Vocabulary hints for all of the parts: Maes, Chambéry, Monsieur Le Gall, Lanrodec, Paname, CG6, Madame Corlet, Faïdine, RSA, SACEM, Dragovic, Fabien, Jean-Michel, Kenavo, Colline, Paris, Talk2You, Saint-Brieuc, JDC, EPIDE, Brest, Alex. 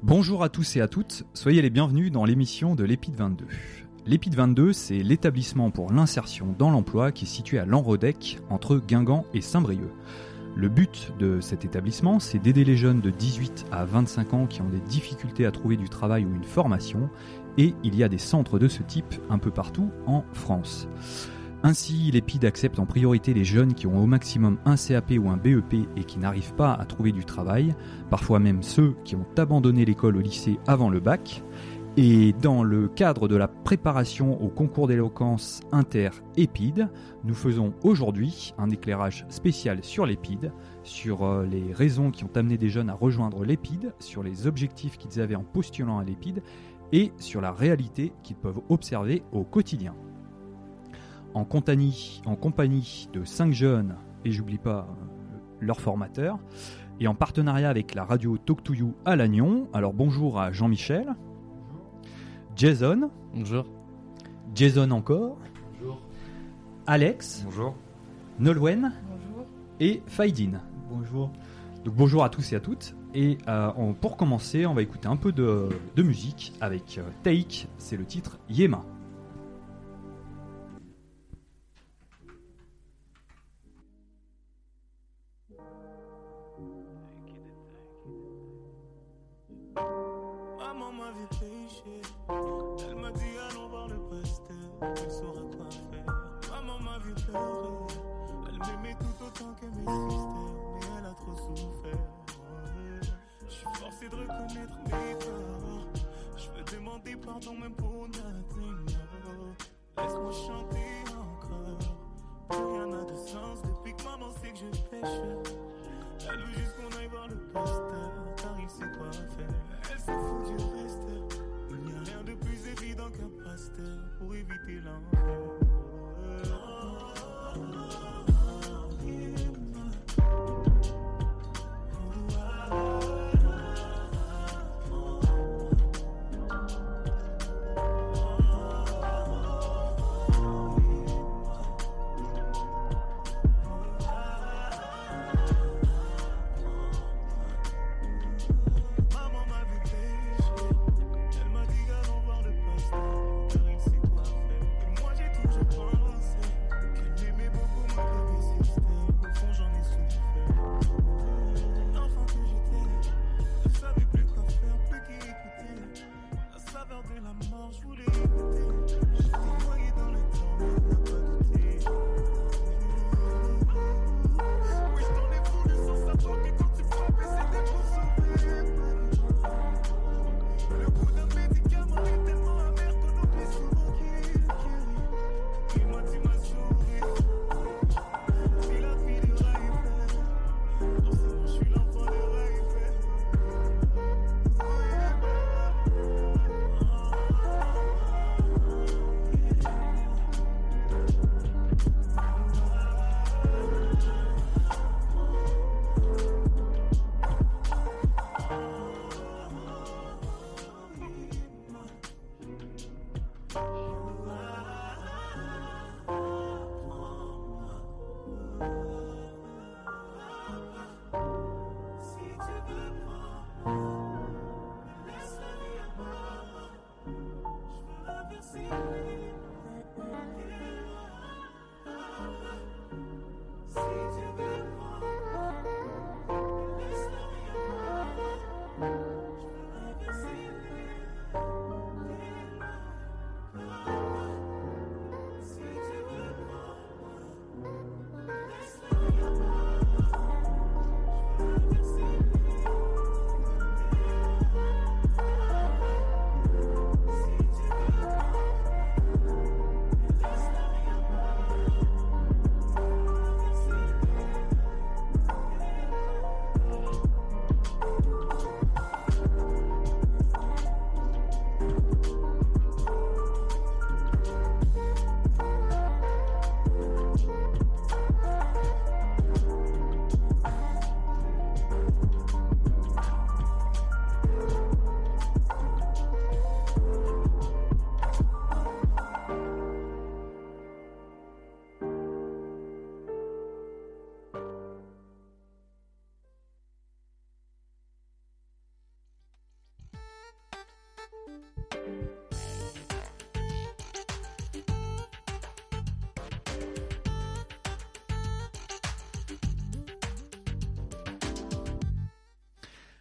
Bonjour à tous et à toutes, soyez les bienvenus dans l'émission de l'EPIDE 22. L'EPIDE 22, c'est l'établissement pour l'insertion dans l'emploi qui est situé à Lanrodec, entre Guingamp et Saint-Brieuc. Le but de cet établissement, c'est d'aider les jeunes de 18 à 25 ans qui ont des difficultés à trouver du travail ou une formation, et il y a des centres de ce type un peu partout en France. Ainsi, l'EPIDE accepte en priorité les jeunes qui ont au maximum un CAP ou un BEP et qui n'arrivent pas à trouver du travail, parfois même ceux qui ont abandonné l'école au lycée avant le bac. Et dans le cadre de la préparation au concours d'éloquence inter-EPIDE, nous faisons aujourd'hui un éclairage spécial sur l'EPIDE, sur les raisons qui ont amené des jeunes à rejoindre l'EPIDE, sur les objectifs qu'ils avaient en postulant à l'EPIDE et sur la réalité qu'ils peuvent observer au quotidien. En compagnie de 5 jeunes, et j'oublie pas leur formateur, et en partenariat avec la radio Talk2You à Lannion. Alors bonjour à Jean-Michel. Bonjour. Jason. Bonjour. Jason encore. Bonjour. Alex. Bonjour. Nolwenn. Bonjour. Et Faïdine. Bonjour. Donc bonjour à tous et à toutes. Et pour commencer, on va écouter un peu de musique avec Take, c'est le titre Yéma. Elle m'a dit allons voir le Brest, tu sauras quoi faire. Maman m'a vu pleurer, elle m'aimait tout autant que mes sisters, mais elle a trop souffert. Je suis forcé de reconnaître mes torts, je veux demander pardon même pour nothing. Laisse-moi chanter encore, plus rien n'a de sens depuis que maman sait que je pêche. Elle veut juste qu'on aille voir le pasteur, car il sait quoi faire. Elle s'en fout du reste, il n'y a rien de plus évident qu'un pasteur pour éviter l'enfer.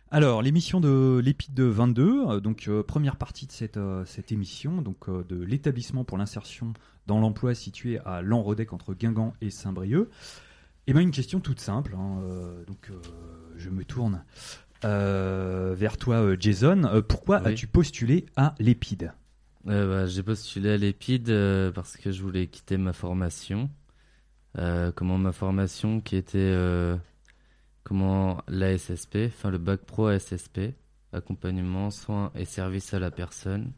Alors, l'émission de l'EPIDE 22, donc première partie de cette émission, donc de l'établissement pour l'insertion dans l'emploi situé à Lanrodec entre Guingamp et Saint-Brieuc. Eh bien, une question toute simple, hein, donc je me tourne vers toi, Jason. Pourquoi oui. As-tu postulé à l'EPIDE ? J'ai postulé à l'EPIDE parce que je voulais quitter ma formation. Ma formation qui était... l'ASSP, enfin le bac pro ASSP, accompagnement, soins et services à la personne.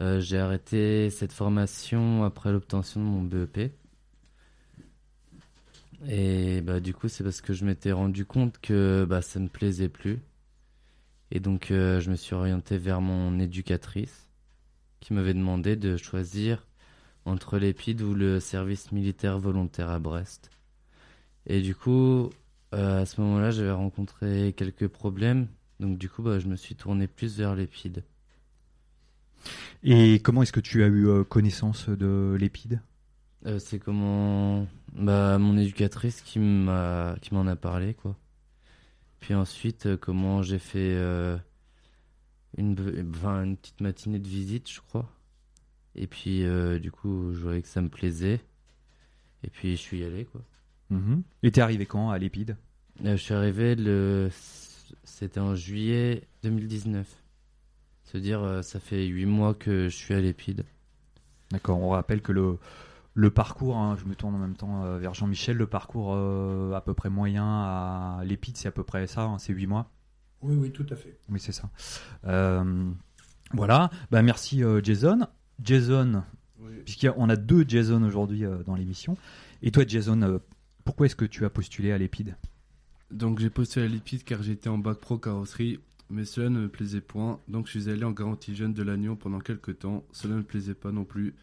J'ai arrêté cette formation après l'obtention de mon BEP. Et bah, du coup, c'est parce que je m'étais rendu compte que bah, ça ne me plaisait plus. Et donc, je me suis orienté vers mon éducatrice qui m'avait demandé de choisir entre l'EPIDE ou le service militaire volontaire à Brest. Et du coup... à ce moment-là, j'avais rencontré quelques problèmes, donc du coup, je me suis tourné plus vers l'EPIDE. Et comment est-ce que tu as eu connaissance de l'EPIDE ? C'est mon éducatrice qui m'en a parlé, quoi. Puis ensuite, comment j'ai fait une petite matinée de visite, je crois. Et puis, du coup, je voyais que ça me plaisait. Et puis, je suis allé, quoi. Mmh. Et t'es arrivé quand à l'EPIDE ? Je suis arrivé c'était en juillet 2019. C'est-à-dire ça fait 8 mois que je suis à l'EPIDE. D'accord, on rappelle que le parcours, hein, je me tourne en même temps vers Jean-Michel, le parcours à peu près moyen à l'EPIDE, c'est à peu près ça, hein, c'est 8 mois ? Oui, tout à fait. Oui, c'est ça. Voilà, merci Jason. Jason, oui. Puisqu'on a deux Jason aujourd'hui dans l'émission. Et toi Jason, pourquoi est-ce que tu as postulé à l'EPIDE ? Donc j'ai postulé à l'EPIDE car j'étais en bac pro carrosserie, mais cela ne me plaisait point. Donc je suis allé en garantie jeune de Lannion pendant quelques temps, cela ne me plaisait pas non plus.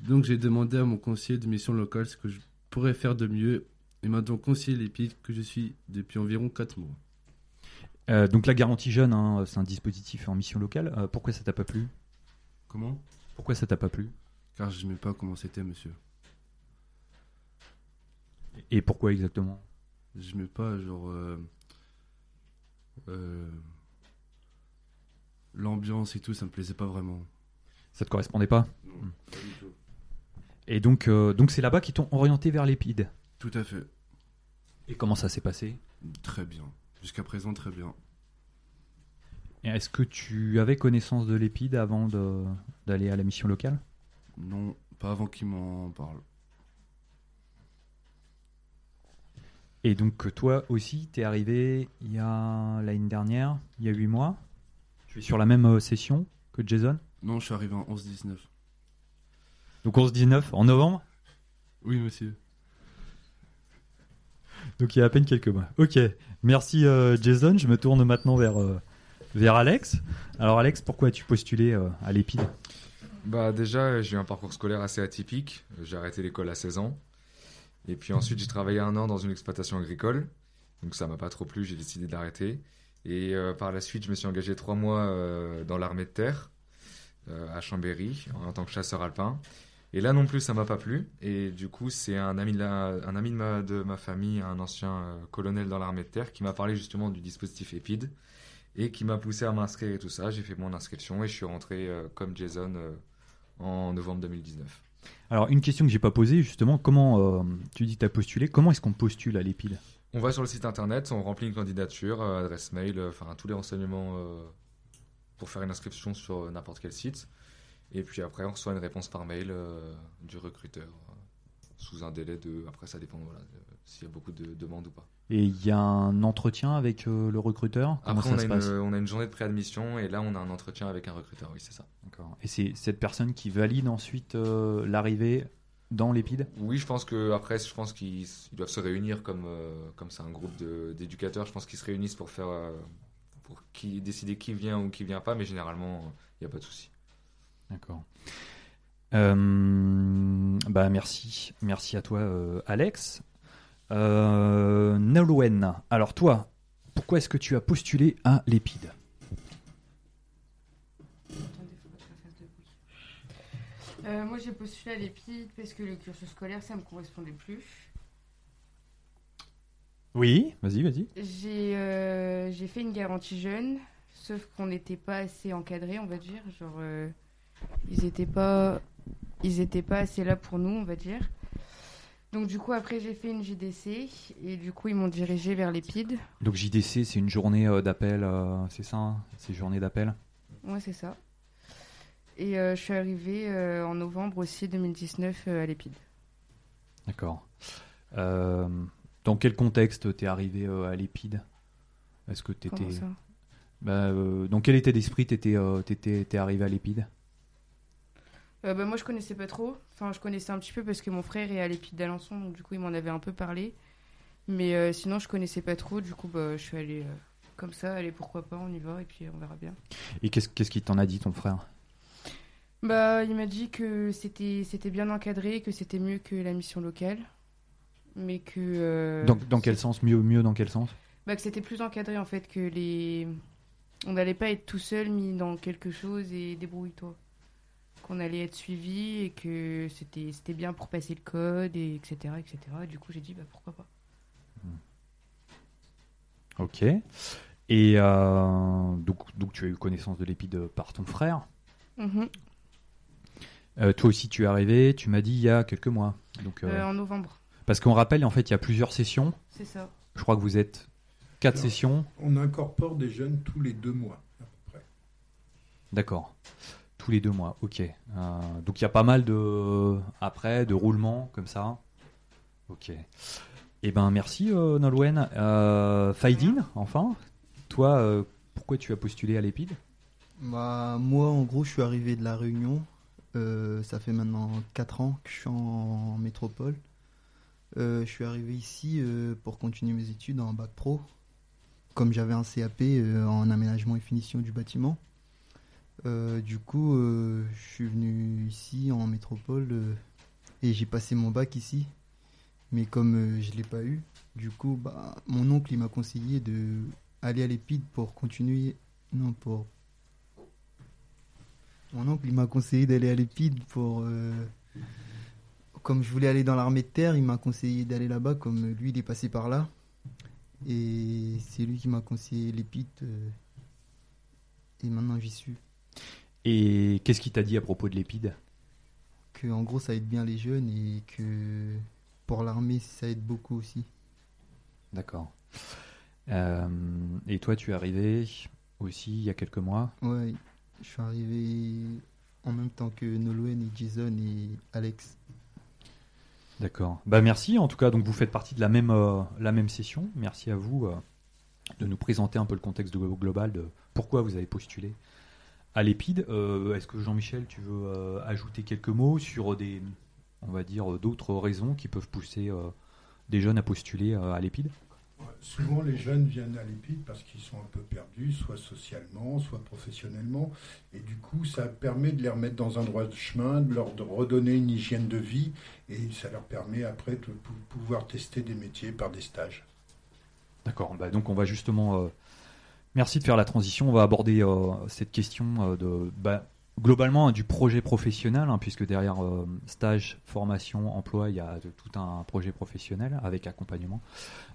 Donc j'ai demandé à mon conseiller de mission locale ce que je pourrais faire de mieux. Il m'a donc conseillé l'EPIDE que je suis depuis environ 4 mois. Donc la garantie jeune, hein, c'est un dispositif en mission locale. Pourquoi ça t'a pas plu ? Comment ? Pourquoi ça t'a pas plu ? Car je n'aimais pas comment c'était, monsieur. Et pourquoi exactement ? Je mets pas l'ambiance et tout, ça me plaisait pas vraiment. Ça te correspondait pas ? Non, pas du tout. Et donc c'est là-bas qu'ils t'ont orienté vers l'EPIDE ? Tout à fait. Et comment ça s'est passé ? Très bien. Jusqu'à présent, très bien. Et est-ce que tu avais connaissance de l'EPIDE avant d'aller à la mission locale ? Non, pas avant qu'ils m'en parlent. Et donc toi aussi, t'es arrivé l'année dernière, il y a 8 mois. Tu es sur la même session que Jason ? Non, je suis arrivé en 11-19. Donc 11-19, en novembre ? Oui, monsieur. Donc il y a à peine quelques mois. Ok, merci Jason. Je me tourne maintenant vers Alex. Alors Alex, pourquoi as-tu postulé à l'EPIDE ? Déjà, j'ai eu un parcours scolaire assez atypique. J'ai arrêté l'école à 16 ans. Et puis ensuite, j'ai travaillé 1 an dans une exploitation agricole. Donc ça ne m'a pas trop plu, j'ai décidé d'arrêter. Et par la suite, je me suis engagé 3 mois dans l'armée de terre. à Chambéry en tant que chasseur alpin. Et là non plus, ça m'a pas plu. Et du coup, c'est un ami de ma famille, un ancien colonel dans l'armée de terre, qui m'a parlé justement du dispositif EPIDE et qui m'a poussé à m'inscrire et tout ça. J'ai fait mon inscription et je suis rentré comme Jason en novembre 2019. Alors, une question que j'ai pas posée, justement, comment tu dis que tu as postulé, comment est-ce qu'on postule à l'EPIDE ? On va sur le site internet, on remplit une candidature, adresse mail, enfin tous les renseignements pour faire une inscription sur n'importe quel site. Et puis après, on reçoit une réponse par mail du recruteur sous un délai de... Après, ça dépend s'il y a beaucoup de demandes ou pas. Et il y a un entretien avec le recruteur ? Comment après, on a une journée de préadmission et là, on a un entretien avec un recruteur, oui, c'est ça. D'accord. Et c'est cette personne qui valide ensuite l'arrivée dans l'EPIDE ? Oui, je pense qu'ils doivent se réunir comme c'est un groupe d'éducateurs. Je pense qu'ils se réunissent pour faire... pour décider qui vient ou qui vient pas, mais généralement, il n'y a pas de souci. D'accord. Merci. Merci à toi, Alex. Nolwenn, alors toi, pourquoi est-ce que tu as postulé à l'EPIDE ? Moi, j'ai postulé à l'EPIDE parce que le cursus scolaire, ça ne me correspondait plus. Oui, vas-y. J'ai fait une garantie jeune, sauf qu'on n'était pas assez encadrés, on va dire. Genre, ils n'étaient pas assez là pour nous, on va dire. Donc du coup, après, j'ai fait une JDC et du coup, ils m'ont dirigé vers l'EPIDE. Donc JDC, c'est une journée d'appel, c'est ça hein ? C'est une journée d'appel ? Ouais, c'est ça. Et je suis arrivée en novembre aussi 2019 à l'EPIDE. D'accord. Dans quel contexte t'es arrivée à l'EPIDE ? Est-ce que t'étais... Comment ça ? Dans quel état d'esprit t'es arrivée à l'EPIDE ? Moi, je connaissais pas trop. Enfin, je connaissais un petit peu parce que mon frère est à l'EPIDE d'Alençon, donc du coup, il m'en avait un peu parlé. Mais sinon, je connaissais pas trop. Du coup, je suis allée comme ça. Allez, pourquoi pas, on y va et puis on verra bien. Et qu'est-ce qu'il t'en a dit, ton frère ? Il m'a dit que c'était bien encadré, que c'était mieux que la mission locale. Mais que... dans quel sens ? Mieux dans quel sens ? Que c'était plus encadré, en fait, que les... On n'allait pas être tout seul, mis dans quelque chose et débrouille-toi. Qu'on allait être suivi et que c'était bien pour passer le code, et etc., etc. Et du coup, j'ai dit, pourquoi pas. Ok. Et donc tu as eu connaissance de l'EPIDE par ton frère. Mm-hmm. Toi aussi, tu es arrivé, tu m'as dit, il y a quelques mois. Donc, en novembre. Parce qu'on rappelle, en fait, il y a plusieurs sessions. C'est ça. Je crois que vous êtes 4 sessions. On incorpore des jeunes tous les 2 mois, à peu près. D'accord. Tous les 2 mois, ok. Donc il y a pas mal de roulements comme ça. Ok. Eh ben merci Nolwenn. Faïdine, enfin, toi, pourquoi tu as postulé à l'EPIDE ? Moi, en gros, je suis arrivé de la Réunion. Ça fait maintenant 4 ans que je suis en métropole. Je suis arrivé ici pour continuer mes études en bac pro. Comme j'avais un CAP en aménagement et finition du bâtiment. Du coup, je suis venu ici en métropole et j'ai passé mon bac ici. Mais comme je ne l'ai pas eu, du coup, mon oncle il m'a conseillé d'aller à l'EPIDE pour continuer. Mon oncle il m'a conseillé d'aller à l'EPIDE pour. Comme je voulais aller dans l'armée de terre, il m'a conseillé d'aller là-bas, comme lui il est passé par là. Et c'est lui qui m'a conseillé l'EPIDE. Et maintenant j'y suis. Et qu'est-ce qu'il t'a dit à propos de l'EPIDE ? Que en gros ça aide bien les jeunes et que pour l'armée ça aide beaucoup aussi. D'accord. Et toi tu es arrivé aussi il y a quelques mois ? Ouais, je suis arrivé en même temps que Nolwenn et Jason et Alex. D'accord. Merci en tout cas, donc vous faites partie de la même session. Merci à vous de nous présenter un peu le contexte global de pourquoi vous avez postulé à l'EPIDE. Est-ce que Jean-Michel, tu veux ajouter quelques mots sur des, on va dire, d'autres raisons qui peuvent pousser des jeunes à postuler à l'EPIDE ? Souvent, les jeunes viennent à l'EPIDE parce qu'ils sont un peu perdus, soit socialement, soit professionnellement. Et du coup, ça permet de les remettre dans un droit de chemin, de leur redonner une hygiène de vie. Et ça leur permet après de pouvoir tester des métiers par des stages. D'accord, donc on va justement, merci de faire la transition, on va aborder cette question de globalement du projet professionnel, hein, puisque derrière stage, formation, emploi, il y a tout un projet professionnel avec accompagnement.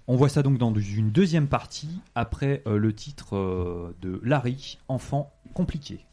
On voit ça donc dans une deuxième partie, après le titre de Larry, Enfant compliqué.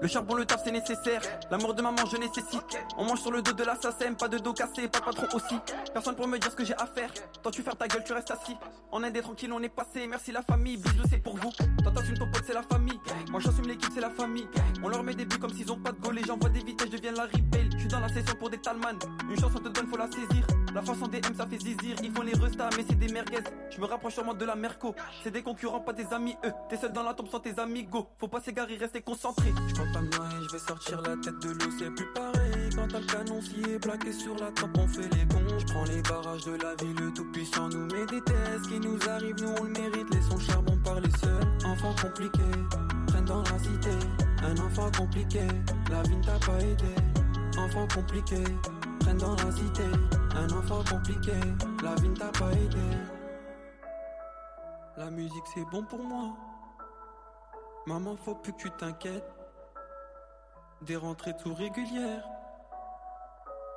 Le charbon, le taf, c'est nécessaire. La mort de maman, je nécessite. On mange sur le dos de la SACEM. Pas de dos cassé, pas de patron aussi. Personne pour me dire ce que j'ai à faire. Toi, tu fermes ta gueule, tu restes assis. En Inde, tranquille, on est passé. Merci la famille, bisous, c'est pour vous. Toi, t'assumes ton pote, c'est la famille. Moi, j'assume l'équipe, c'est la famille. On leur met des buts comme s'ils ont pas de goal. Les gens voient des vitesses, je deviens la ribelle. Je suis dans la session pour des talman. Une chance, on te donne, faut la saisir. La force en DM, ça fait zizir. Ils font les restas, mais c'est des merguez. Je me rapproche sûrement de la merco. C'est des concurrents, pas des amis, eux. T'es seul dans la tombe sans tes amigos. Faut pas s'égarer, rester concentré. Je vais sortir la tête de l'eau, c'est plus pareil. Quand t'as le canon qui est plaqué sur la tempe, on fait les cons. Je prends les barrages de la ville, le tout puissant nous met des tests. Ce qui nous arrive, nous on le mérite. Laissons charbon par les seuls. Enfant compliqué, traîne dans la cité. Un enfant compliqué, la vie ne t'a pas aidé. Enfant compliqué, traîne dans la cité. Un enfant compliqué, la vie ne t'a pas aidé. La musique c'est bon pour moi. Maman, faut plus que tu t'inquiètes. Des rentrées tout régulières.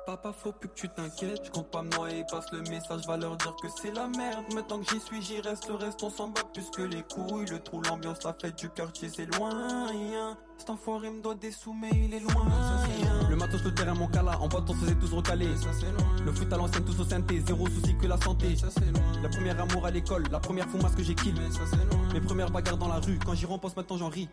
Papa, faut plus que tu t'inquiètes. Je compte pas me noyer, passe le message, va leur dire que c'est la merde. Maintenant que j'y suis, j'y reste, le reste on s'en bat plus que les couilles. Le trou, l'ambiance, la fête du quartier, c'est loin. Cet enfoiré me doit des sous, mais il est loin. Le matos, le terrain, mon cala. En boîte, on se faisait tous recaler. Le foot à l'ancienne, tous au synthé. Zéro souci que la santé. La première amour à l'école, la première foumasse que j'ai kill. Mes premières bagarres dans la rue. Quand j'y repense, maintenant j'en ris.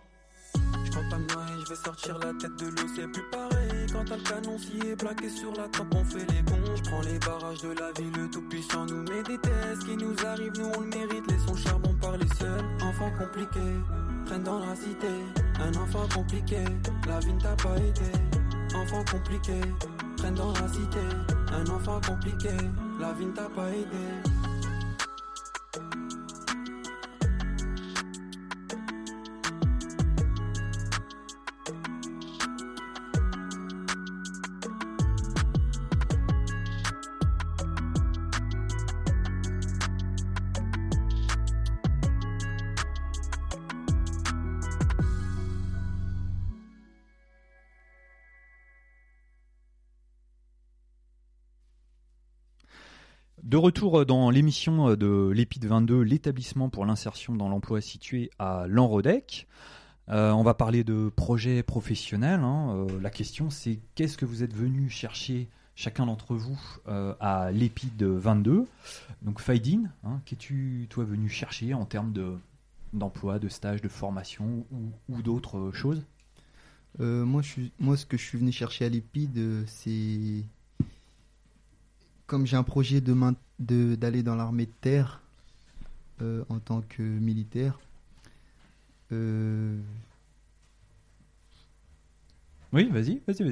Je vais sortir la tête de l'eau, c'est plus pareil. Quand t'as le canon qui est plaqué sur la tempe, on fait les cons. Je prends les barrages de la ville, le tout puissant nous met des tests. Ce qui nous arrive, nous on le mérite. Laissons charbon par les seuls. Enfant compliqué, traîne dans la cité. Un enfant compliqué, la vie ne t'a pas aidé. Enfant compliqué, traîne dans la cité. Un enfant compliqué, la vie ne t'a pas aidé. De retour dans l'émission de l'EPIDE 22, l'établissement pour l'insertion dans l'emploi situé à Lanrodec. On va parler de projets professionnels. Hein. La question, c'est qu'est-ce que vous êtes venu chercher chacun d'entre vous à l'EPIDE 22. Donc Faïdine, hein, qu'es-tu toi venu chercher en termes d'emploi, de stage, de formation ou d'autres choses? Moi, ce que je suis venu chercher à l'EPIDE, c'est... Comme j'ai un projet d'aller dans l'armée de terre en tant que militaire. Oui, vas-y. Ce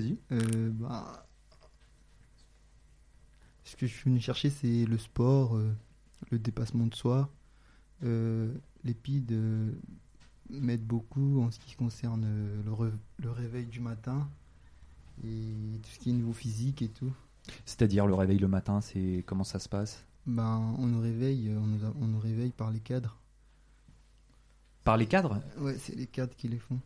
que je suis venu chercher, c'est le sport, le dépassement de soi. L'EPIDE m'aide beaucoup en ce qui concerne le réveil du matin et tout ce qui est niveau physique et tout. C'est-à-dire le réveil le matin, c'est comment ça se passe? On nous réveille par les cadres. Par les cadres? Ouais, c'est les cadres qui les font.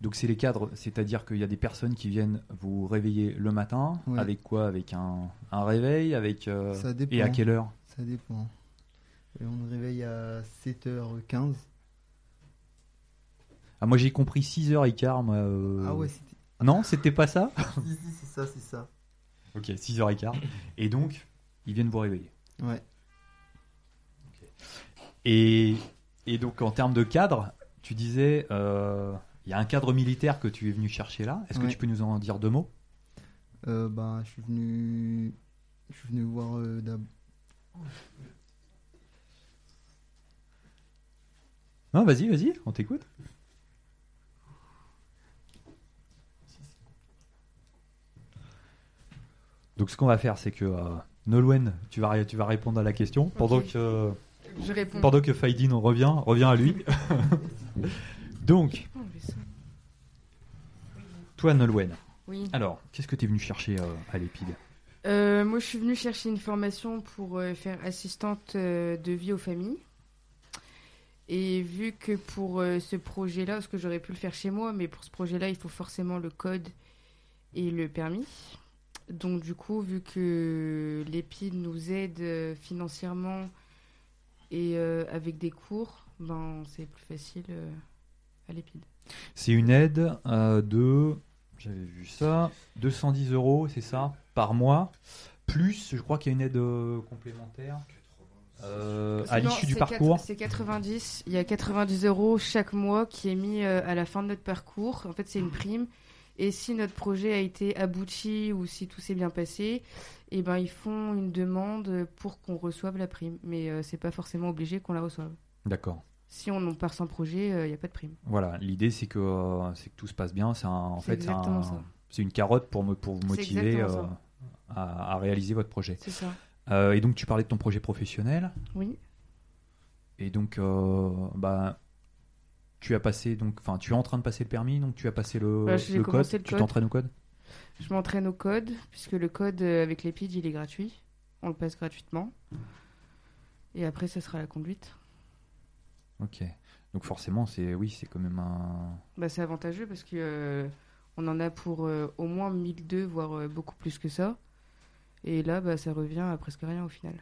Donc c'est les cadres, c'est-à-dire qu'il y a des personnes qui viennent vous réveiller le matin, ouais. Avec quoi? Avec un réveil, avec ça dépend. Et à quelle heure? Ça dépend. Et on nous réveille à 7h15. Ah, moi j'ai compris 6h15. Moi, Ah ouais, c'était... Non, c'était pas ça? Si, c'est ça. Ok, 6h15. Et donc, ils viennent vous réveiller. Ouais. Okay. Et donc, en termes de cadre, tu disais, il y a un cadre militaire que tu es venu chercher là. Est-ce que tu peux nous en dire deux mots? Je suis venu voir d'abord. Non, vas-y, on t'écoute. Donc ce qu'on va faire, c'est que Nolwenn, tu vas répondre à la question, okay. pendant que Faïdine revient à lui. Donc, toi Nolwenn, oui. Alors, qu'est-ce que tu es venu chercher à l'EPIDE? Moi, je suis venue chercher une formation pour faire assistante de vie aux familles. Et vu que pour ce projet-là, parce que j'aurais pu le faire chez moi, mais pour ce projet-là, il faut forcément le code et le permis. Donc du coup, vu que l'EPIDE nous aide financièrement et avec des cours, ben, c'est plus facile à l'EPIDE. C'est une aide de, j'avais vu ça, 210 €, c'est ça, par mois. Plus, je crois qu'il y a une aide complémentaire à l'issue du parcours. C'est 90, il y a 90 € chaque mois qui est mis à la fin de notre parcours. En fait, c'est une prime. Et si notre projet a été abouti ou si tout s'est bien passé, eh ben, ils font une demande pour qu'on reçoive la prime. Mais ce n'est pas forcément obligé qu'on la reçoive. D'accord. Si on part sans projet, il n'y a pas de prime. Voilà, l'idée c'est que tout se passe bien. C'est une carotte pour vous motiver à réaliser votre projet. C'est ça. Et donc tu parlais de ton projet professionnel. Oui. Et donc tu es en train de passer le permis, donc tu as passé le code. Tu t'entraînes au code ? Je m'entraîne au code, puisque le code avec l'EPIDE, il est gratuit. On le passe gratuitement. Et après, ça sera la conduite. Ok. Donc forcément, c'est quand même un... Bah, c'est avantageux parce qu'on en a pour au moins 1200, voire beaucoup plus que ça. Et là, bah, ça revient à presque rien au final.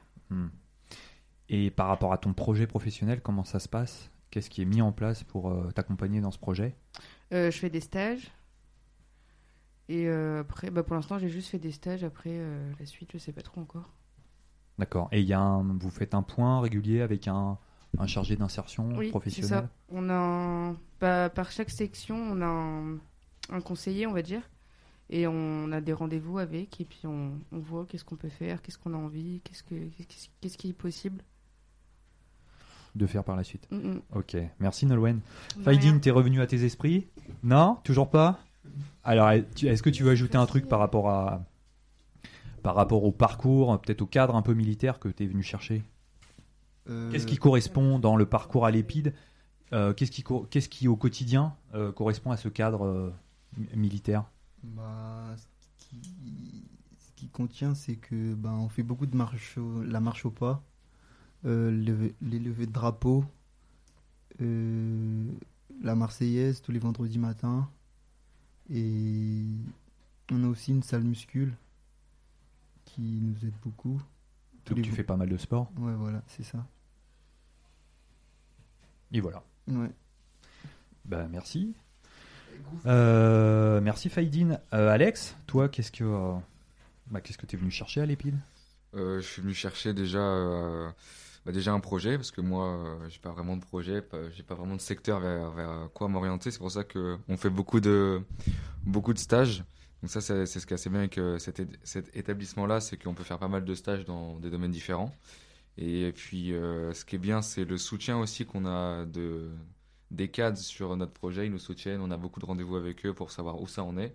Et par rapport à ton projet professionnel, comment ça se passe ? Qu'est-ce qui est mis en place pour t'accompagner dans ce projet ? Je fais des stages. Et après, bah, pour l'instant, j'ai juste fait des stages. Après, la suite, je ne sais pas trop encore. D'accord. Et vous faites un point régulier avec un chargé d'insertion professionnelle ? Oui, c'est ça. On a par chaque section, on a un conseiller, on va dire. Et on a des rendez-vous avec. Et puis, on voit qu'est-ce qu'on peut faire, qu'est-ce qu'on a envie, qu'est-ce qui est possible de faire par la suite. Ok, merci Nolwenn. Faïdine, t'es revenue à tes esprits ? Non ? Toujours pas ? Alors, est-ce que tu veux ajouter un truc par rapport au parcours, peut-être au cadre un peu militaire que t'es venu chercher ? Qu'est-ce qui correspond dans le parcours à l'EPIDE ? Qu'est-ce qui au quotidien correspond à ce cadre militaire ? Bah, ce qui contient, c'est que on fait beaucoup de marche au pas. Les levées de drapeaux, la Marseillaise tous les vendredis matins, et on a aussi une salle muscule qui nous aide beaucoup. Donc tu fais pas mal de sport. Ouais, voilà, c'est ça. Et voilà. Ouais. Bah, merci. Merci Faïdine. Alex, toi, qu'est-ce que t'es venu chercher à l'EPIDE ? Je suis venu chercher déjà un projet, parce que moi j'ai pas vraiment de projet, j'ai pas vraiment de secteur vers quoi m'orienter. C'est pour ça que on fait beaucoup de stages. Donc ça c'est ce qui est assez bien avec cet établissement là, c'est qu'on peut faire pas mal de stages dans des domaines différents. Et puis ce qui est bien, c'est le soutien aussi qu'on a des cadres sur notre projet. Ils nous soutiennent, on a beaucoup de rendez-vous avec eux pour savoir où ça en est.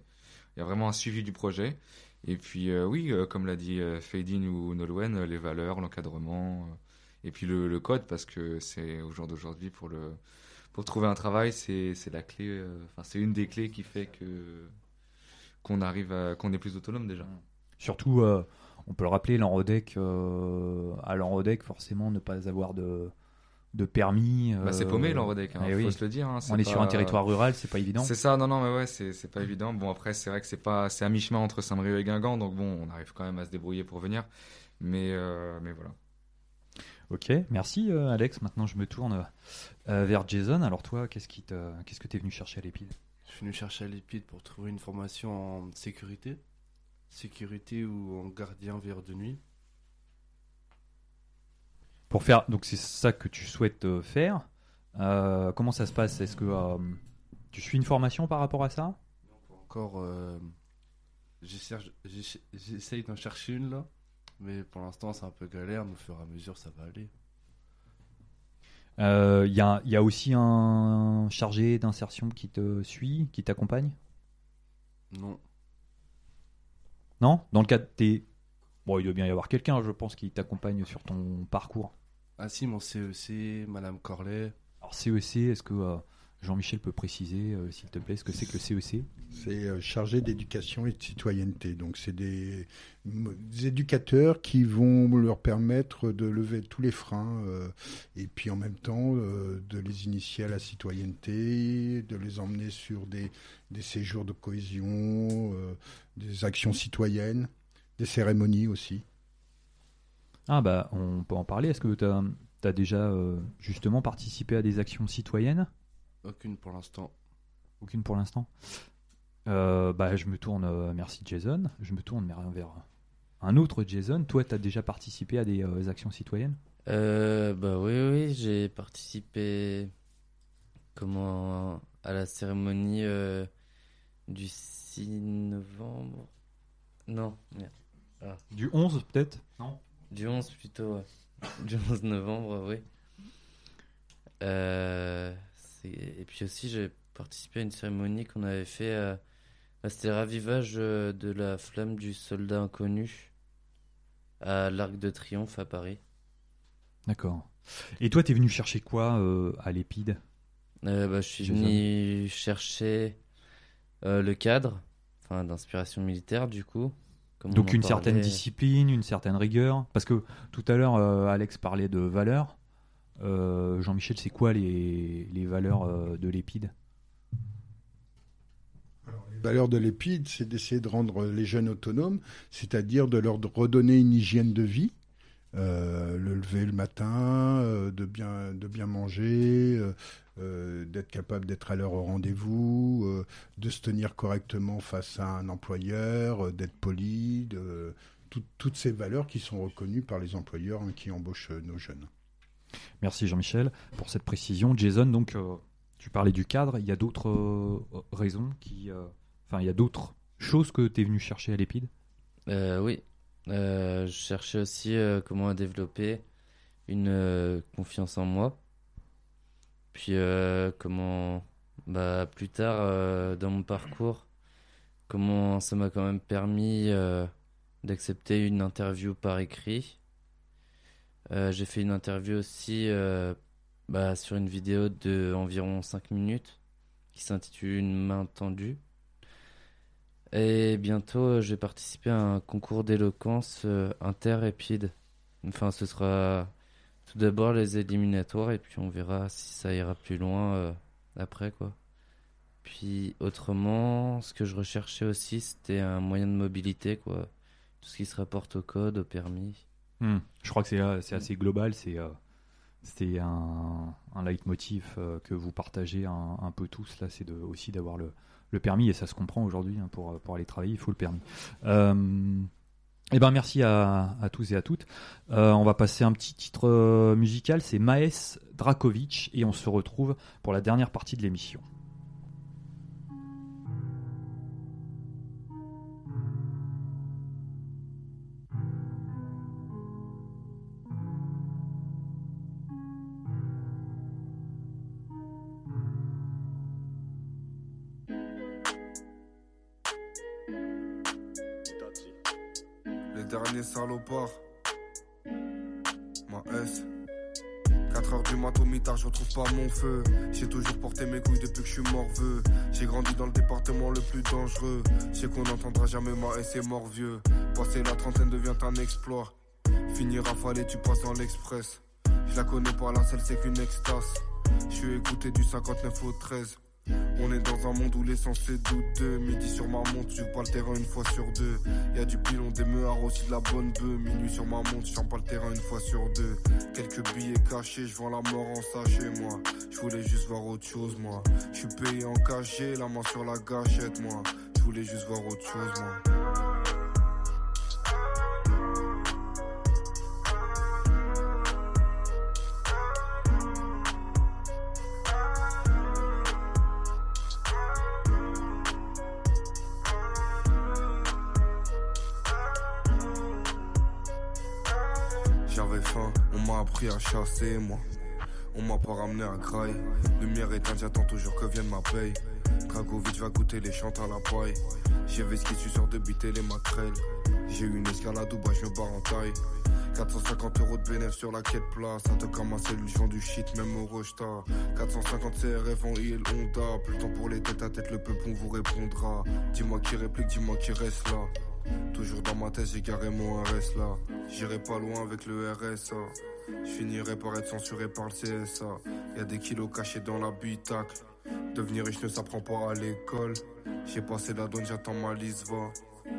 Il y a vraiment un suivi du projet. Et puis comme l'a dit Faïdine ou Nolwenn, les valeurs, l'encadrement, et puis le code, parce que c'est au jour d'aujourd'hui, pour trouver un travail, c'est la clé, c'est une des clés qui fait qu'on est plus autonome déjà. Surtout, on peut le rappeler, à Lanrodec, forcément, ne pas avoir de permis. C'est paumé Lanrodec, faut se le dire. On est sur un territoire rural, c'est pas évident. C'est ça, mais ouais, c'est pas évident. Bon, après, c'est vrai que c'est à mi-chemin entre Saint-Brieuc et Guingamp, donc bon, on arrive quand même à se débrouiller pour venir. Mais voilà. Ok, merci Alex. Maintenant, je me tourne vers Jason. Alors toi, qu'est-ce que t'es venu chercher à l'EPIDE ? Je suis venu chercher à l'EPIDE pour trouver une formation en sécurité ou en gardien veilleur de nuit. Pour faire, donc c'est ça que tu souhaites faire. Comment ça se passe ? Est-ce que tu suis une formation par rapport à ça ? Non, pas encore. J'essaye d'en chercher une là, mais pour l'instant c'est un peu galère. Mais au fur et à mesure ça va aller. Il y a aussi un chargé d'insertion qui te suit, qui t'accompagne ? Non. Non ? Dans le cadre de tes... Bon, il doit bien y avoir quelqu'un, je pense, qui t'accompagne sur ton parcours. Ah si, mon CEC, Madame Corlet. Alors CEC, est-ce que Jean-Michel peut préciser, s'il te plaît, ce que c'est que le CEC ? C'est chargé d'éducation et de citoyenneté. Donc, c'est des éducateurs qui vont leur permettre de lever tous les freins et puis en même temps de les initier à la citoyenneté, de les emmener sur des séjours de cohésion, des actions citoyennes, des cérémonies aussi. Ah bah, on peut en parler. Est-ce que tu as déjà justement participé à des actions citoyennes ? Aucune pour l'instant. Aucune pour l'instant. Je me tourne, merci Jason, je me tourne vers un autre Jason. Toi, tu as déjà participé à des actions citoyennes ? Oui, j'ai participé à la cérémonie du 6 novembre. Non, merde. Ah. Du 11 peut-être ? Non. Du 11 plutôt, ouais. Du 11 novembre, oui. Et puis aussi, j'ai participé à une cérémonie qu'on avait fait. C'était le ravivage de la flamme du soldat inconnu à l'Arc de Triomphe à Paris. D'accord. Et toi, t'es venu chercher quoi à l'EPIDE ? Je suis venu chercher le cadre, enfin d'inspiration militaire du coup. Donc une certaine discipline, une certaine rigueur. Parce que tout à l'heure, Alex parlait de valeurs. Jean-Michel, c'est quoi les valeurs de l'EPIDE ? Alors, les valeurs de l'EPIDE, c'est d'essayer de rendre les jeunes autonomes, c'est-à-dire de leur redonner une hygiène de vie, le lever le matin, de bien manger, d'être capable d'être à l'heure au rendez-vous, de se tenir correctement face à un employeur, d'être poli, toutes ces valeurs qui sont reconnues par les employeurs qui embauchent nos jeunes. Merci Jean-Michel pour cette précision. Jason, donc tu parlais du cadre, il y a d'autres raisons il y a d'autres choses que tu es venu chercher à l'EPIDE ? Oui, je cherchais aussi comment développer une confiance en moi, puis plus tard dans mon parcours, comment ça m'a quand même permis d'accepter une interview par écrit. J'ai fait une interview aussi sur une vidéo d'environ 5 minutes qui s'intitule « Une main tendue ». Et bientôt, j'ai participé à un concours d'éloquence inter-épide. Enfin, ce sera tout d'abord les éliminatoires et puis on verra si ça ira plus loin après, quoi. Puis autrement, ce que je recherchais aussi, c'était un moyen de mobilité, quoi. Tout ce qui se rapporte au code, au permis... Je crois que c'est assez global, c'est un leitmotiv que vous partagez un peu tous, là, c'est aussi d'avoir le permis, et ça se comprend aujourd'hui, hein, pour aller travailler, il faut le permis. Merci à tous et à toutes. On va passer un petit titre musical, c'est Maes, Dragovic, et on se retrouve pour la dernière partie de l'émission. Dernier salopard, Maes. 4h du mat au mitard, je retrouve pas mon feu. J'ai toujours porté mes couilles depuis que je suis morveux. J'ai grandi dans le département le plus dangereux. Je sais qu'on n'entendra jamais Maes et mort vieux. Passer la trentaine devient un exploit. Finir affalé, tu passes dans l'express. Je la connais pas, la selle, c'est qu'une extase. Je suis écouté du 59 au 13. On est dans un monde où l'essence est douteux. Midi sur ma montre, j'suis pas le terrain une fois sur deux. Y'a du pilon, des meurs, aussi de la bonne bœuf. Minuit sur ma montre, j'suis pas le terrain une fois sur deux. Quelques billets cachés, j'vends la mort en sachet, moi. J'voulais juste voir autre chose, moi. J'suis payé en cachet, la main sur la gâchette, moi. J'voulais juste voir autre chose, moi. À chasser, moi, on m'a pas ramené à graille. Lumière éteinte, j'attends toujours que vienne ma paye. Dragovic va goûter les chantes à la paille. J'ai vesqué, je suis sûr de biter les maquerelles. J'ai eu une escalade où bas, je me barre en taille. 450 € de bénéfice sur la quête place. Un truc comme un séduction du shit, même au rejeta. 450 CRF en île, Honda. Plus le temps pour les têtes à tête, le peuple on vous répondra. Dis-moi qui réplique, dis-moi qui reste là. Toujours dans ma tête, j'ai carrément un reste là. J'irai pas loin avec le RSA. J'finirai par être censuré par le CSA. Y'a des kilos cachés dans l'habitacle. Devenir riche ne s'apprend pas à l'école. J'ai passé la donne, j'attends ma liste va.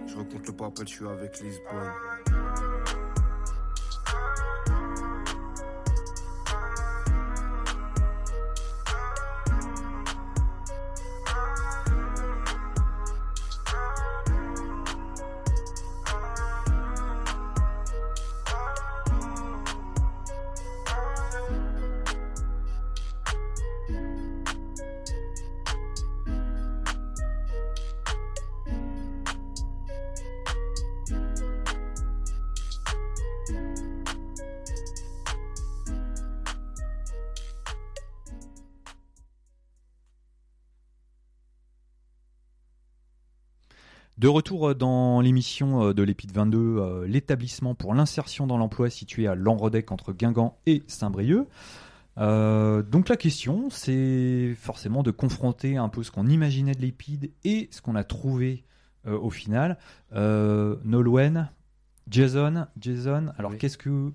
Je recompte le papel, je suis avec Lisbonne. De retour dans l'émission de l'EPIDE 22, l'établissement pour l'insertion dans l'emploi situé à Lanrodec entre Guingamp et Saint-Brieuc. Donc la question, c'est forcément de confronter un peu ce qu'on imaginait de l'EPIDE et ce qu'on a trouvé au final. Nolwenn, Jason, alors oui. Qu'est-ce que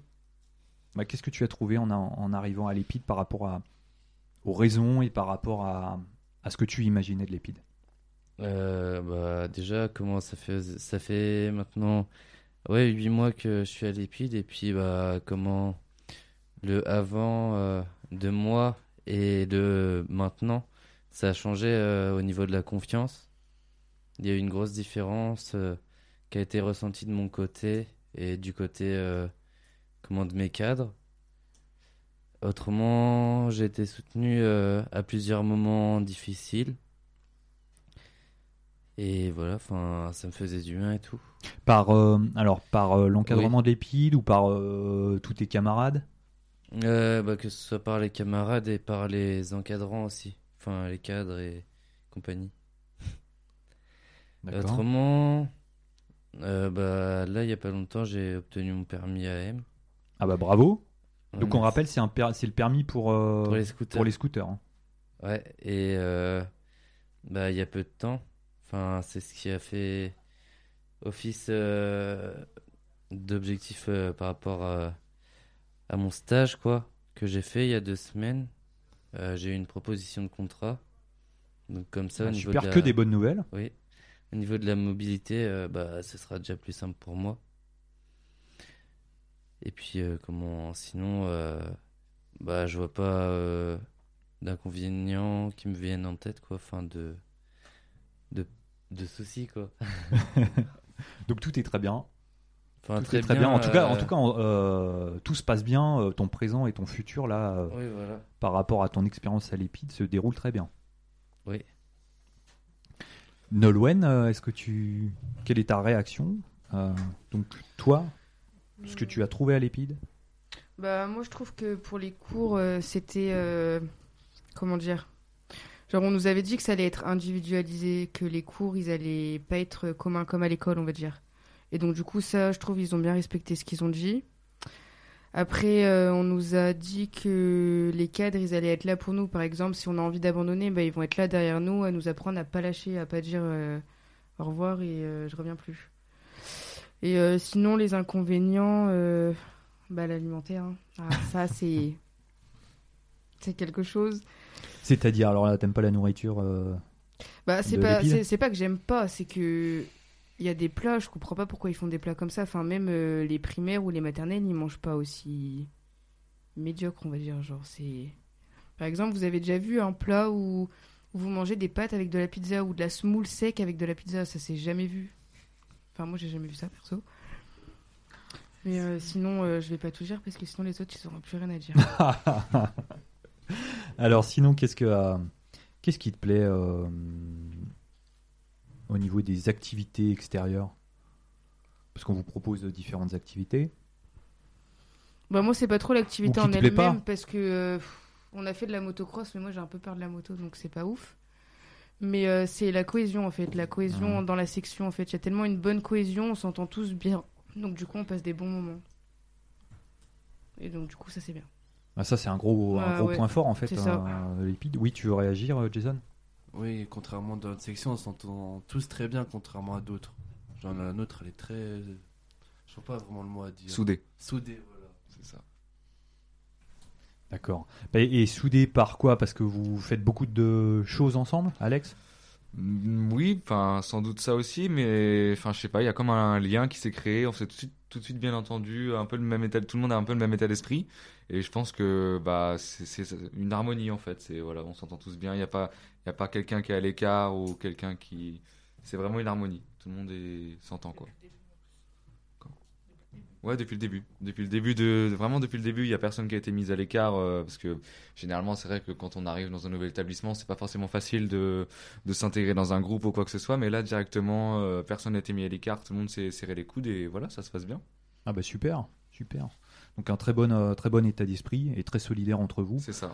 tu as trouvé en arrivant à l'EPIDE par rapport aux raisons et par rapport à ce que tu imaginais de l'EPIDE? Déjà, comment ça fait maintenant 8 mois que je suis à l'EPIDE, et puis comment le avant de moi et de maintenant, ça a changé au niveau de la confiance. Il y a eu une grosse différence qui a été ressentie de mon côté et du côté de mes cadres. Autrement, j'ai été soutenu à plusieurs moments difficiles. Et voilà, ça me faisait du bien et tout. Par l'encadrement de l'EPIDE ou par tous tes camarades ? Que ce soit par les camarades et par les encadrants aussi. Enfin, les cadres et compagnie. D'accord. Autrement, là, il n'y a pas longtemps, j'ai obtenu mon permis AM. Ah bah bravo. Donc on rappelle, c'est le permis pour les scooters. Pour les scooters, hein. Ouais, et il y a peu de temps. C'est ce qui a fait office d'objectif par rapport à mon stage que j'ai fait il y a 2 semaines. J'ai eu une proposition de contrat. Donc comme ça, j'espère que des bonnes nouvelles. Oui. Au niveau de la mobilité, ce sera déjà plus simple pour moi. Et puis sinon, je vois pas d'inconvénients qui me viennent en tête de soucis Donc tout est très bien. Tout est très bien. En tout cas, tout se passe bien. Ton présent et ton futur là, par rapport à ton expérience à l'EPIDE, se déroule très bien. Oui. Nolwenn, quelle est ta réaction donc toi, ce que tu as trouvé à l'EPIDE? Moi je trouve que pour les cours c'était on nous avait dit que ça allait être individualisé, que les cours, ils allaient pas être communs comme à l'école, on va dire. Et donc, du coup, ça, je trouve, ils ont bien respecté ce qu'ils ont dit. Après, on nous a dit que les cadres, ils allaient être là pour nous. Par exemple, si on a envie d'abandonner, ils vont être là derrière nous, à nous apprendre à pas lâcher, à pas dire au revoir et je reviens plus. Et sinon, les inconvénients, l'alimentaire, hein. Ça, c'est quelque chose... C'est-à-dire, alors là, t'aimes pas la nourriture c'est pas que j'aime pas, c'est que il y a des plats, je comprends pas pourquoi ils font des plats comme ça. Enfin, même les primaires ou les maternelles, ils mangent pas aussi médiocre, on va dire. Par exemple, vous avez déjà vu un plat où vous mangez des pâtes avec de la pizza ou de la semoule sec avec de la pizza, ça s'est jamais vu. Enfin, moi, j'ai jamais vu ça, perso. Mais sinon, je vais pas tout dire parce que sinon les autres, ils auront plus rien à dire. Alors sinon, qu'est-ce qui te plaît au niveau des activités extérieures ? Parce qu'on vous propose différentes activités. Moi, c'est pas trop l'activité en elle-même parce que on a fait de la motocross, mais moi j'ai un peu peur de la moto, donc c'est pas ouf. Mais c'est la cohésion en fait, dans la section en fait. Il y a tellement une bonne cohésion, on s'entend tous bien, donc du coup on passe des bons moments. Et donc, du coup, ça, c'est bien. Ah, ça, c'est un gros point fort, en fait, l'EPIDE. Oui, tu veux réagir, Jason ? Oui, contrairement à notre section, on s'entend tous très bien, contrairement à d'autres. Genre, la nôtre, elle est très... Je ne sais pas vraiment le mot à dire. Soudée. Soudée, voilà. C'est ça. D'accord. Et soudée par quoi ? Parce que vous faites beaucoup de choses ensemble, Alex ? Oui, sans doute ça aussi, mais je sais pas, il y a comme un lien qui s'est créé. On s'est tout de suite bien entendu, un peu le même état, tout le monde a un peu le même état d'esprit, et je pense que c'est une harmonie en fait. C'est voilà, on s'entend tous bien. Il y a pas quelqu'un qui est à l'écart ou quelqu'un qui. C'est vraiment une harmonie. Tout le monde s'entend quoi. Ouais, depuis le début, il y a personne qui a été mise à l'écart parce que généralement c'est vrai que quand on arrive dans un nouvel établissement, c'est pas forcément facile de s'intégrer dans un groupe ou quoi que ce soit, mais là directement personne n'a été mis à l'écart, tout le monde s'est serré les coudes et voilà, ça se passe bien. Ah bah super. Donc un très bon état d'esprit et très solidaire entre vous. C'est ça.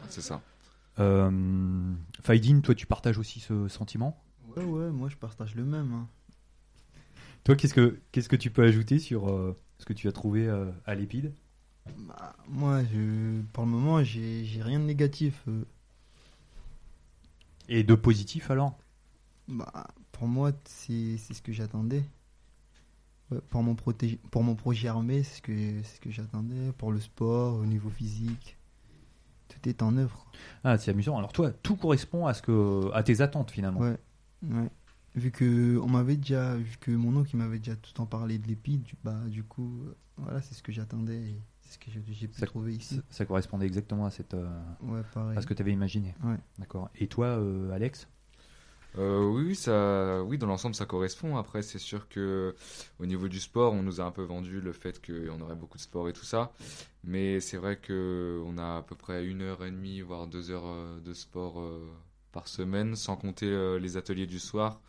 Faïdine, toi tu partages aussi ce sentiment ? Ouais, moi je partage le même. Hein. Toi, qu'est-ce que tu peux ajouter sur ce que tu as trouvé à l'EPIDE ? Moi, pour le moment, j'ai rien de négatif. Et de positif alors ? Pour moi, c'est ce que j'attendais. Ouais, pour mon projet armé, c'est ce que j'attendais. Pour le sport, au niveau physique, tout est en œuvre. Ah, c'est amusant. Alors toi, tout correspond à tes attentes finalement. Ouais. Vu que mon oncle m'avait déjà tout le temps parlé de l'EPIDE, du coup, voilà, c'est ce que j'attendais et c'est ce que j'ai pu trouver ici. Ça correspondait exactement à cette. À ce que tu avais imaginé. Ouais. D'accord. Et toi, Alex ? Oui, dans l'ensemble, ça correspond. Après, c'est sûr que au niveau du sport, on nous a un peu vendu le fait qu'on aurait beaucoup de sport et tout ça. Mais c'est vrai qu'on a à peu près 1h30, voire 2 heures de sport. Par semaine, sans compter les ateliers du soir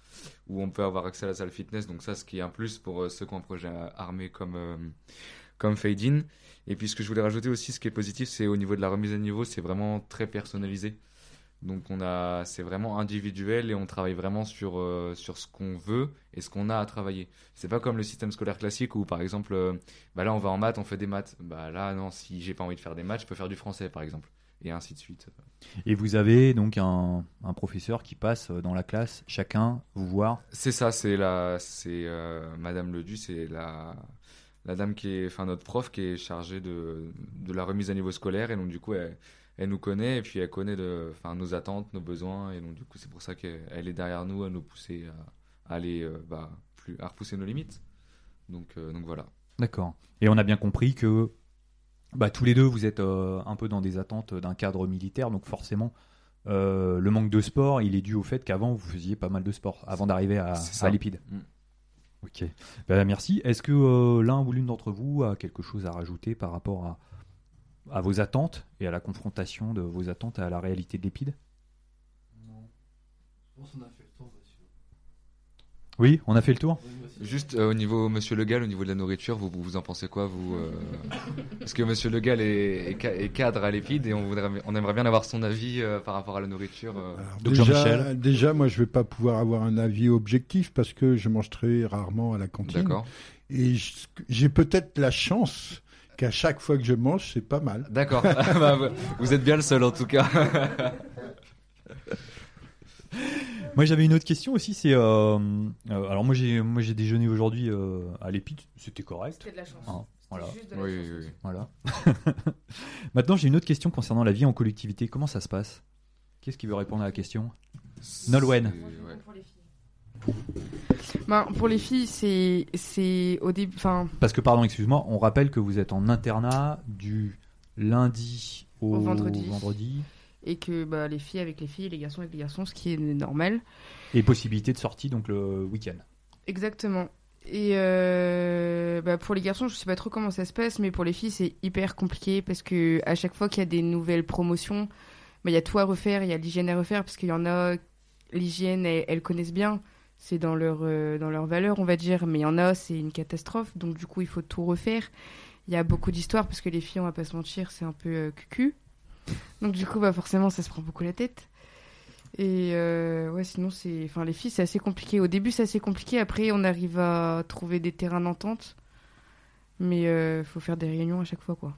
où on peut avoir accès à la salle fitness, donc ça, ce qui est un plus pour ceux qui ont un projet armé comme Faïdine. Et puis ce que je voulais rajouter aussi, ce qui est positif, c'est au niveau de la remise à niveau, c'est vraiment très personnalisé, donc c'est vraiment individuel et on travaille vraiment sur ce qu'on veut et ce qu'on a à travailler. C'est pas comme le système scolaire classique où par exemple là on va en maths, on fait des maths, là non, si j'ai pas envie de faire des maths, je peux faire du français par exemple. Et ainsi de suite. Et vous avez donc un professeur qui passe dans la classe, chacun vous voir. C'est ça, c'est Madame Ledu, c'est la dame qui est, notre prof qui est chargée de la remise à niveau scolaire, et donc du coup elle nous connaît et puis elle connaît nos attentes, nos besoins, et donc du coup c'est pour ça qu'elle est derrière nous à nous pousser à aller à repousser nos limites. Donc voilà. D'accord. Et on a bien compris que tous les deux, vous êtes un peu dans des attentes d'un cadre militaire, donc forcément, le manque de sport, il est dû au fait qu'avant, vous faisiez pas mal de sport, avant d'arriver à l'EPIDE. Mmh. Ok, merci. Est-ce que l'un ou l'une d'entre vous a quelque chose à rajouter par rapport à vos attentes et à la confrontation de vos attentes à la réalité de l'EPIDE ? Non. Je pense qu'on a fait le tour, monsieur. Oui, on a fait le tour. Juste au niveau Monsieur Le Gall, au niveau de la nourriture, vous en pensez quoi vous Parce que Monsieur Le Gall est cadre à l'EPIDE et on aimerait bien avoir son avis par rapport à la nourriture. Donc Jean-Michel. Déjà, moi, je vais pas pouvoir avoir un avis objectif parce que je mange très rarement à la cantine. D'accord. Et j'ai peut-être la chance qu'à chaque fois que je mange, c'est pas mal. D'accord. Vous êtes bien le seul en tout cas. Moi j'avais une autre question aussi, c'est alors moi j'ai déjeuné aujourd'hui à l'EPIDE, c'était correct. C'était de la chance. Ah, voilà. Juste de la chance. Voilà. Maintenant j'ai une autre question concernant la vie en collectivité. Comment ça se passe ? Qu'est-ce qui veut répondre à la question ? Nolwenn. Pour les filles, c'est au début. Parce que on rappelle que vous êtes en internat du lundi au vendredi. Et que les filles avec les filles, les garçons avec les garçons, ce qui est normal. Et possibilité de sortie donc le week-end. Exactement. Et pour les garçons, je sais pas trop comment ça se passe, mais pour les filles, c'est hyper compliqué parce que à chaque fois qu'il y a des nouvelles promotions, il y a tout à refaire, il y a l'hygiène à refaire parce qu'il y en a, l'hygiène, elles connaissent bien, c'est dans leur valeur, on va dire, mais il y en a, c'est une catastrophe, donc du coup, il faut tout refaire. Il y a beaucoup d'histoires parce que les filles, on va pas se mentir, c'est un peu cucu. Donc du coup forcément ça se prend beaucoup la tête et sinon c'est les filles c'est assez compliqué au début, c'est assez compliqué, après on arrive à trouver des terrains d'entente mais faut faire des réunions à chaque fois quoi.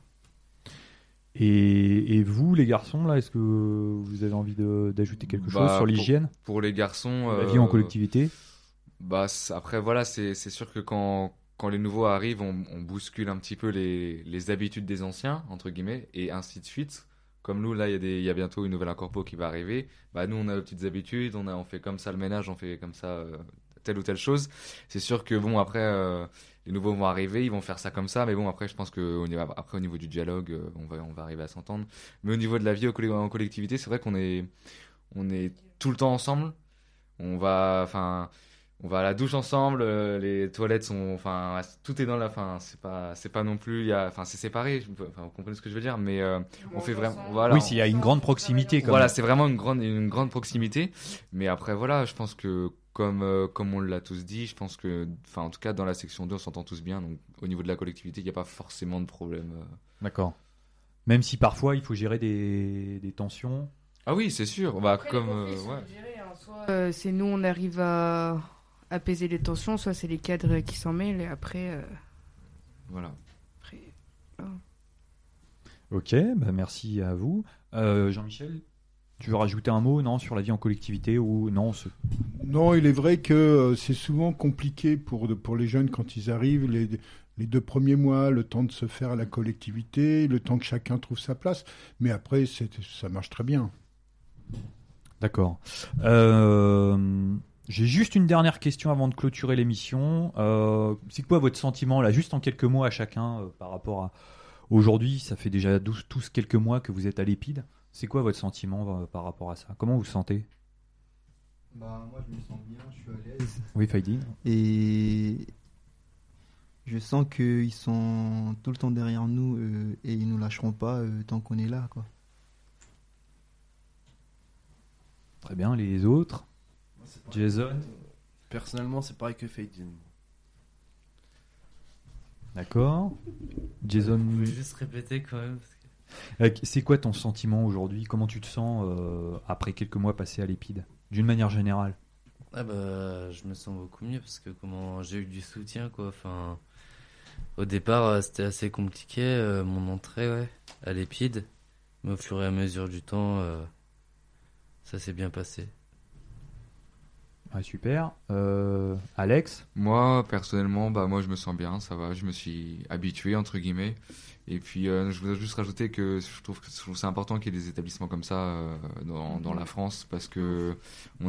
Et vous, les garçons, là, est-ce que vous avez envie d'ajouter quelque chose sur l'hygiène pour les garçons, la vie en collectivité? Après, voilà, c'est sûr que quand les nouveaux arrivent, on bouscule un petit peu les habitudes des anciens, entre guillemets, et ainsi de suite. Comme nous, là, il y a bientôt une nouvelle incorpo qui va arriver. Nous, on a nos petites habitudes, on fait comme ça le ménage, on fait comme ça telle ou telle chose. C'est sûr que, après, les nouveaux vont arriver, ils vont faire ça comme ça. Mais après, je pense qu'après, au niveau du dialogue, on va arriver à s'entendre. Mais au niveau de la vie en collectivité, c'est vrai qu'on est tout le temps ensemble. On va à la douche ensemble, les toilettes sont, tout est dans la fin, c'est pas non plus, c'est séparé, vous comprenez ce que je veux dire, mais on fait vraiment, voilà. Oui, s'il y a une grande proximité. Voilà, c'est vraiment une grande proximité, mais après voilà, je pense que comme on l'a tous dit, je pense que, en tout cas dans la section 2, on s'entend tous bien, donc au niveau de la collectivité, il n'y a pas forcément de problème. D'accord. Même si parfois il faut gérer des tensions. Ah oui, c'est sûr. Après, comme ouais. Gérer, hein, soit c'est nous, on arrive à apaiser les tensions, soit c'est les cadres qui s'en mêlent, et après... Voilà. Après... Oh. Ok, merci à vous. Jean-Michel, tu veux rajouter un mot, non, sur la vie en collectivité ou non? Non, il est vrai que c'est souvent compliqué pour les jeunes quand ils arrivent, les 2 premiers mois, le temps de se faire à la collectivité, le temps que chacun trouve sa place, mais après, ça marche très bien. D'accord. J'ai juste une dernière question avant de clôturer l'émission. C'est quoi votre sentiment, là, juste en quelques mots à chacun, par rapport à aujourd'hui? Ça fait déjà tous quelques mois que vous êtes à l'EPIDE. C'est quoi votre sentiment par rapport à ça? Comment vous vous sentez? Moi, je me sens bien, je suis à l'aise. Oui, Faïdine. Et je sens qu'ils sont tout le temps derrière nous et ils ne nous lâcheront pas tant qu'on est là, quoi. Très bien, les autres? Jason, personnellement, c'est pareil que Faïdine. D'accord. Jason, je vais juste répéter quand même. C'est quoi ton sentiment aujourd'hui? Comment tu te sens après quelques mois passés à l'EPIDE, d'une manière générale? Je me sens beaucoup mieux parce que j'ai eu du soutien, quoi. Au départ, c'était assez compliqué mon entrée, à l'EPIDE, mais au fur et à mesure du temps, ça s'est bien passé. Ah, super. Alex? Moi, personnellement, moi, je me sens bien, ça va. Je me suis habitué, entre guillemets. Et puis, je voudrais juste rajouter que je trouve c'est important qu'il y ait des établissements comme ça dans la France, parce qu'on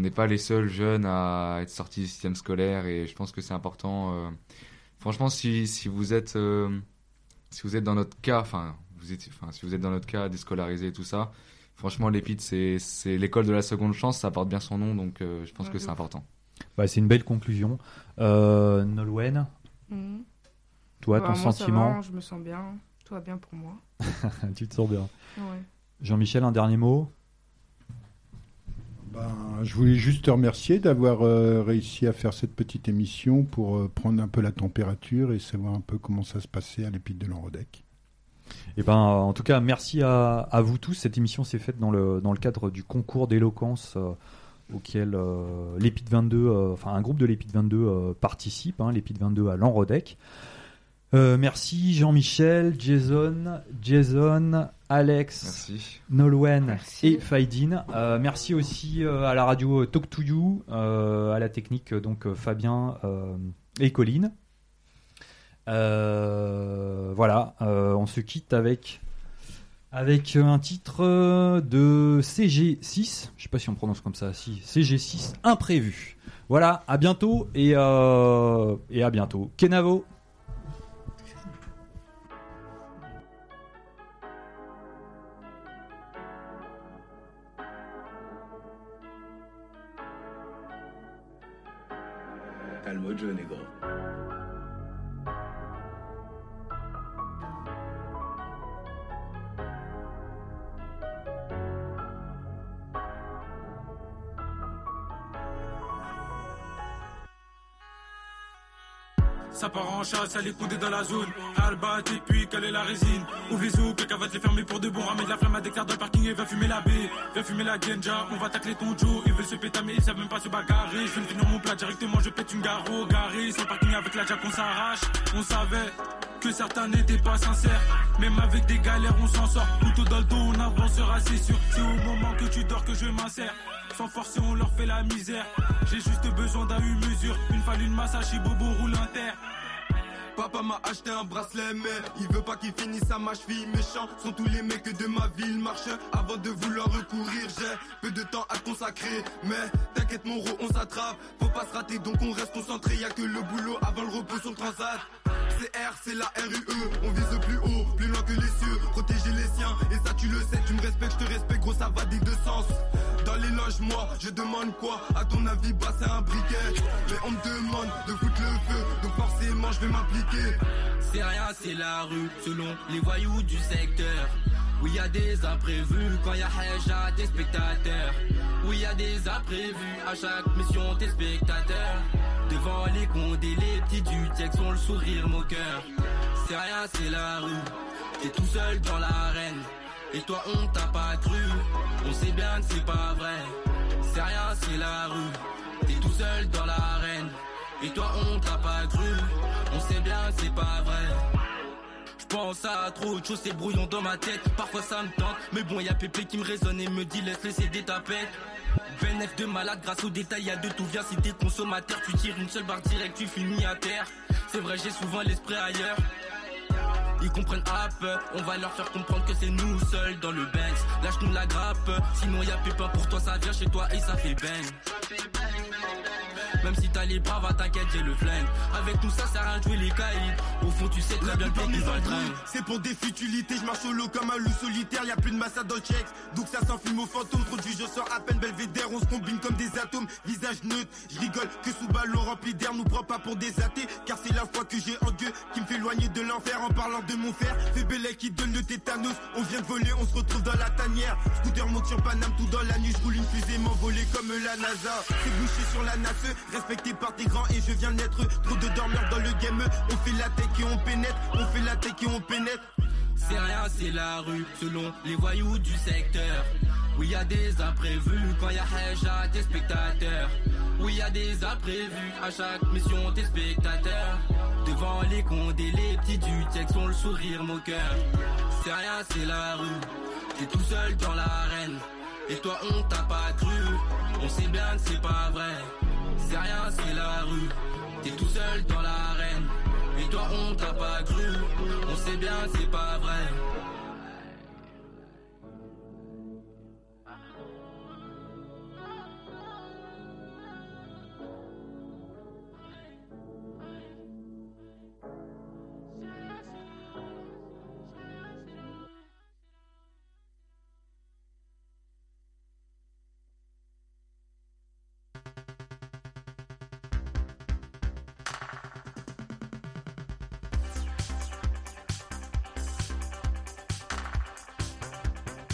n'est pas les seuls jeunes à être sortis du système scolaire, et je pense que c'est important. Franchement, si vous êtes dans notre cas, si vous êtes dans notre cas déscolarisé et tout ça, franchement, l'EPIDE, c'est l'école de la seconde chance, ça porte bien son nom, donc je pense que c'est important. C'est une belle conclusion. Nolwenn, toi, ton sentiment? Je me sens bien, tout va bien pour moi. Tu te sens bien. Ouais. Jean-Michel, un dernier mot? Je voulais juste te remercier d'avoir réussi à faire cette petite émission pour prendre un peu la température et savoir un peu comment ça se passait à l'EPIDE de Lanrodec. En tout cas, merci à vous tous. Cette émission s'est faite dans le cadre du concours d'éloquence auquel l'EPIDE 22, un groupe de l'EPIDE 22 participe, l'EPIDE 22 à Lanrodec. Merci Jean-Michel, Jason, Alex, merci. Nolwenn, merci. Et Faïdine. Merci aussi à la radio Talk2You, à la technique donc Fabien et Colline. Voilà, on se quitte avec un titre de CG6, je sais pas si on prononce comme ça, si CG6 imprévu. Voilà, à bientôt et à bientôt. Kenavo. Ça part en chasse, elle est coudée dans la zone. Albat et puis caler la résine. Ouvre les zoos, quelqu'un va te les fermer pour de bon. Ramène la flamme à des quarts dans le parking et va fumer la baie. Viens fumer la genja, on va tacler ton Joe. Ils veulent se péter mais ils savent même pas se bagarrer. Je vais finir mon plat directement, je pète une garo. Garé, c'est le parking avec la jack, on s'arrache. On savait. que certains n'étaient pas sincères. Même avec des galères on s'en sort, couteau dans le dos on avancera c'est sûr. C'est au moment que tu dors que je m'insère, sans forcer on leur fait la misère. J'ai juste besoin d'un une mesure, une falle, une masse à Chibobo roule inter. Papa m'a acheté un bracelet mais il veut pas qu'il finisse à ma cheville. Méchant sont tous les mecs de ma ville. Marche avant de vouloir recourir, j'ai peu de temps à consacrer. Mais t'inquiète mon ro, on s'attrape, faut pas se rater donc on reste concentré. Y'a que le boulot avant le repos sur le transat. CR c'est la RUE, on vise plus haut, plus loin que les cieux. Protéger les siens et ça tu le sais, tu me respectes, je te respecte gros, ça va des deux sens. Dans les loges moi je demande quoi, à ton avis bah c'est un briquet. Mais on me demande de foutre le feu, donc forcément je vais m'impliquer. C'est rien, c'est la rue, selon les voyous du secteur. Oui, y a des imprévus, quand y a Heja, des spectateurs. Oui, y a des imprévus, à chaque mission, t'es spectateur. Devant les condés, les petits du texte ont le sourire moqueur. C'est rien, c'est la rue, t'es tout seul dans l'arène. Et toi, on t'a pas cru, on sait bien que c'est pas vrai. C'est rien, c'est la rue, t'es tout seul dans l'arène. Et toi on t'a pas cru, on sait bien que c'est pas vrai. J'pense à trop de choses, c'est brouillon dans ma tête. Parfois ça me tente, mais bon y'a Pépé qui me raisonne et me dit laisse le CD taper. Benef de malade, grâce aux détails y'a de tout. Viens si t'es consommateur, tu tires une seule barre directe, tu finis à terre. C'est vrai j'ai souvent l'esprit ailleurs. Ils comprennent hop, on va leur faire comprendre que c'est nous seuls dans le Benz. Lâche-nous la grappe, sinon y'a Pépin pour toi, ça vient chez toi et ça fait bang. Même si t'as les braves, t'inquiète, j'ai le flingue. Avec tout ça, ça sert à rien de jouer les caïds. Au fond, tu sais très bien que t'es dans le train. C'est pour des futilités, je marche au lot comme un loup solitaire. Y'a plus de masse à Dolcex, donc ça s'enfume aux fantômes. Trop de juges, je sors à peine belvédère. On se combine comme des atomes, visage neutre. Je rigole que sous ballon rempli d'air. Nous prend pas pour des athées, car c'est la foi que j'ai en Dieu qui me fait éloigner de l'enfer. En parlant de mon fer, fait Belay qui donne le tétanos. On vient de voler, on se retrouve dans la tanière. Scooter monte sur Paname, tout dans la nuit. Je roule une fusée, m'envoler comme la NASA. C'est bouché sur la naffeux. Respecté par tes grands et je viens naître. Trop de dormeurs dans le game. On fait la tech et on pénètre. On fait la tech et on pénètre. C'est rien, c'est la rue, selon les voyous du secteur. Oui, y a des imprévus, quand y a Heja, des spectateurs. Oui, y a des imprévus, à chaque mission, t'es spectateur. Devant les condés, les petits du texte ont le sourire moqueur. C'est rien, c'est la rue, t'es tout seul dans l'arène. Et toi, on t'a pas cru, on sait bien que c'est pas vrai. C'est rien, c'est la rue, t'es tout seul dans l'arène. Et toi on t'a pas cru, on sait bien c'est pas vrai.